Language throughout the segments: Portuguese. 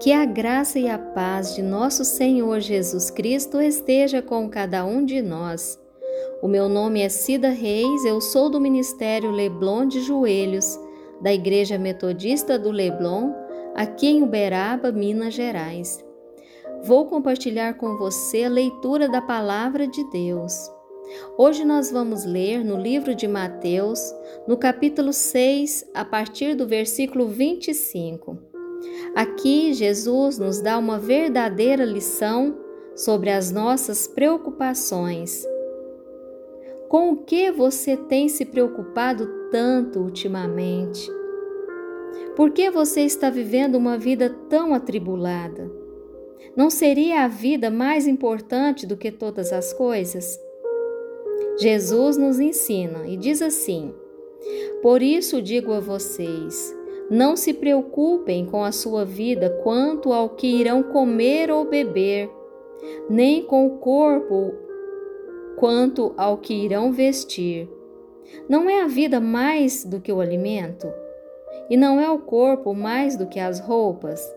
Que a graça e a paz de nosso Senhor Jesus Cristo esteja com cada um de nós. O meu nome é Cida Reis, eu sou do Ministério Leblon de Joelhos, da Igreja Metodista do Leblon, aqui em Uberaba, Minas Gerais. Vou compartilhar com você a leitura da Palavra de Deus. Hoje nós vamos ler no livro de Mateus, no capítulo 6, a partir do versículo 25. Aqui Jesus nos dá uma verdadeira lição sobre as nossas preocupações. Com o que você tem se preocupado tanto ultimamente? Por que você está vivendo uma vida tão atribulada? Não seria a vida mais importante do que todas as coisas? Jesus nos ensina e diz assim: Por isso digo a vocês, não se preocupem com a sua vida quanto ao que irão comer ou beber, nem com o corpo quanto ao que irão vestir. Não é a vida mais do que o alimento? E não é o corpo mais do que as roupas?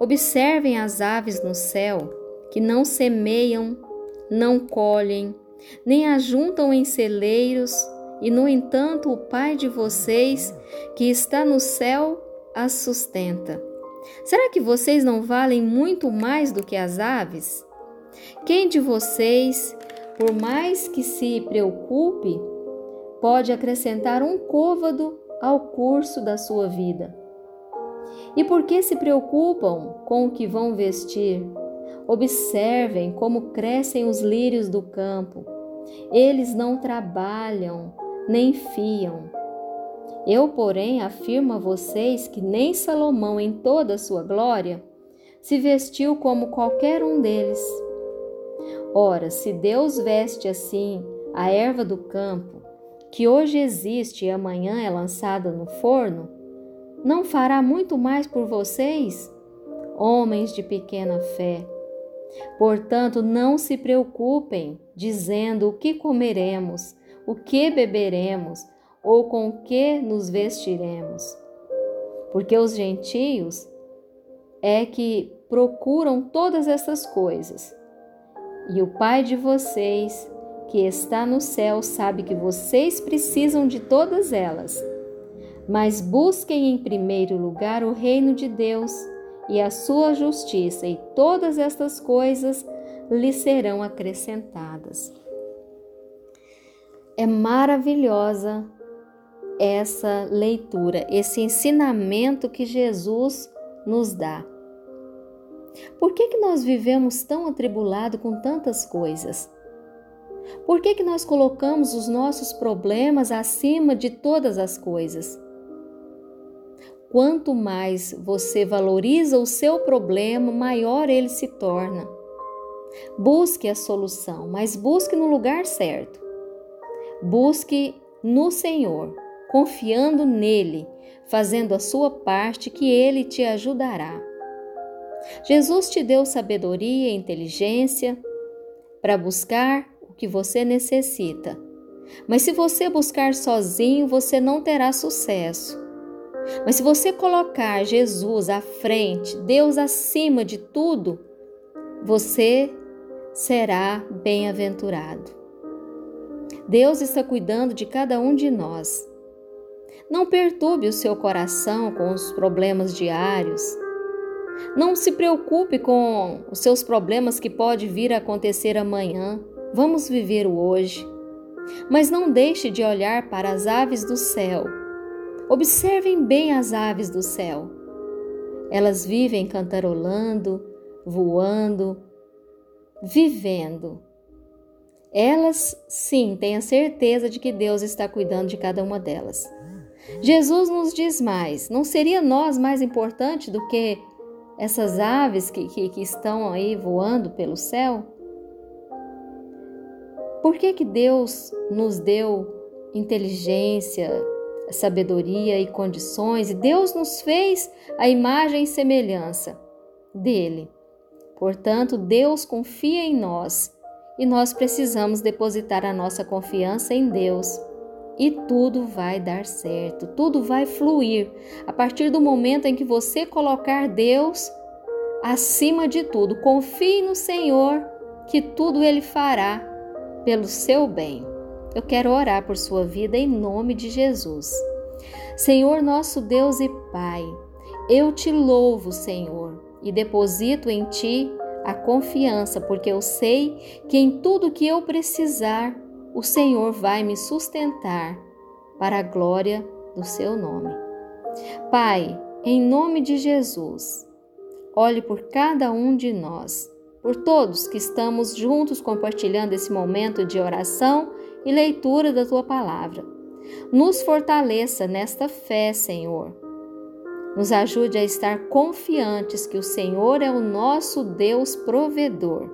Observem as aves no céu, que não semeiam, não colhem, nem ajuntam em celeiros, e no entanto o Pai de vocês, que está no céu, as sustenta. Será que vocês não valem muito mais do que as aves? Quem de vocês, por mais que se preocupe, pode acrescentar um côvado ao curso da sua vida? E por que se preocupam com o que vão vestir? Observem como crescem os lírios do campo. Eles não trabalham, nem fiam. Eu, porém, afirmo a vocês que nem Salomão, em toda a sua glória, se vestiu como qualquer um deles. Ora, se Deus veste assim a erva do campo, que hoje existe e amanhã é lançada no forno, não fará muito mais por vocês, homens de pequena fé? Portanto, não se preocupem dizendo o que comeremos, o que beberemos ou com o que nos vestiremos. Porque os gentios é que procuram todas essas coisas. E o Pai de vocês, que está no céu, sabe que vocês precisam de todas elas. Mas busquem em primeiro lugar o reino de Deus e a sua justiça, e todas estas coisas lhe serão acrescentadas. É maravilhosa essa leitura, esse ensinamento que Jesus nos dá. Por que nós vivemos tão atribulado com tantas coisas? Por que nós colocamos os nossos problemas acima de todas as coisas? Quanto mais você valoriza o seu problema, maior ele se torna. Busque a solução, mas busque no lugar certo. Busque no Senhor, confiando nele, fazendo a sua parte, que ele te ajudará. Jesus te deu sabedoria e inteligência para buscar o que você necessita. Mas se você buscar sozinho, você não terá sucesso. Mas se você colocar Jesus à frente, Deus acima de tudo, você será bem-aventurado. Deus está cuidando de cada um de nós. Não perturbe o seu coração com os problemas diários. Não se preocupe com os seus problemas que pode vir a acontecer amanhã. Vamos viver o hoje. Mas não deixe de olhar para as aves do céu. Observem bem as aves do céu. Elas vivem cantarolando, voando, vivendo. Elas, sim, têm a certeza de que Deus está cuidando de cada uma delas. Jesus nos diz mais: não seria nós mais importante do que essas aves que estão aí voando pelo céu? Por que Deus nos deu inteligência, sabedoria e condições, e Deus nos fez a imagem e semelhança dele? Portanto, Deus confia em nós e nós precisamos depositar a nossa confiança em Deus, e tudo vai dar certo, tudo vai fluir a partir do momento em que você colocar Deus Acima de tudo, confie no Senhor, que tudo Ele fará pelo seu bem. Eu quero orar por sua vida em nome de Jesus. Senhor nosso Deus e Pai, eu te louvo, Senhor, e deposito em Ti a confiança, porque eu sei que em tudo que eu precisar, o Senhor vai me sustentar para a glória do Seu nome. Pai, em nome de Jesus, olhe por cada um de nós, por todos que estamos juntos compartilhando esse momento de oração e leitura da Tua Palavra. Nos fortaleça nesta fé, Senhor. Nos ajude a estar confiantes que o Senhor é o nosso Deus provedor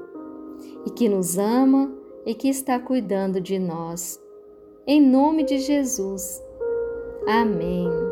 e que nos ama e que está cuidando de nós. Em nome de Jesus. Amém.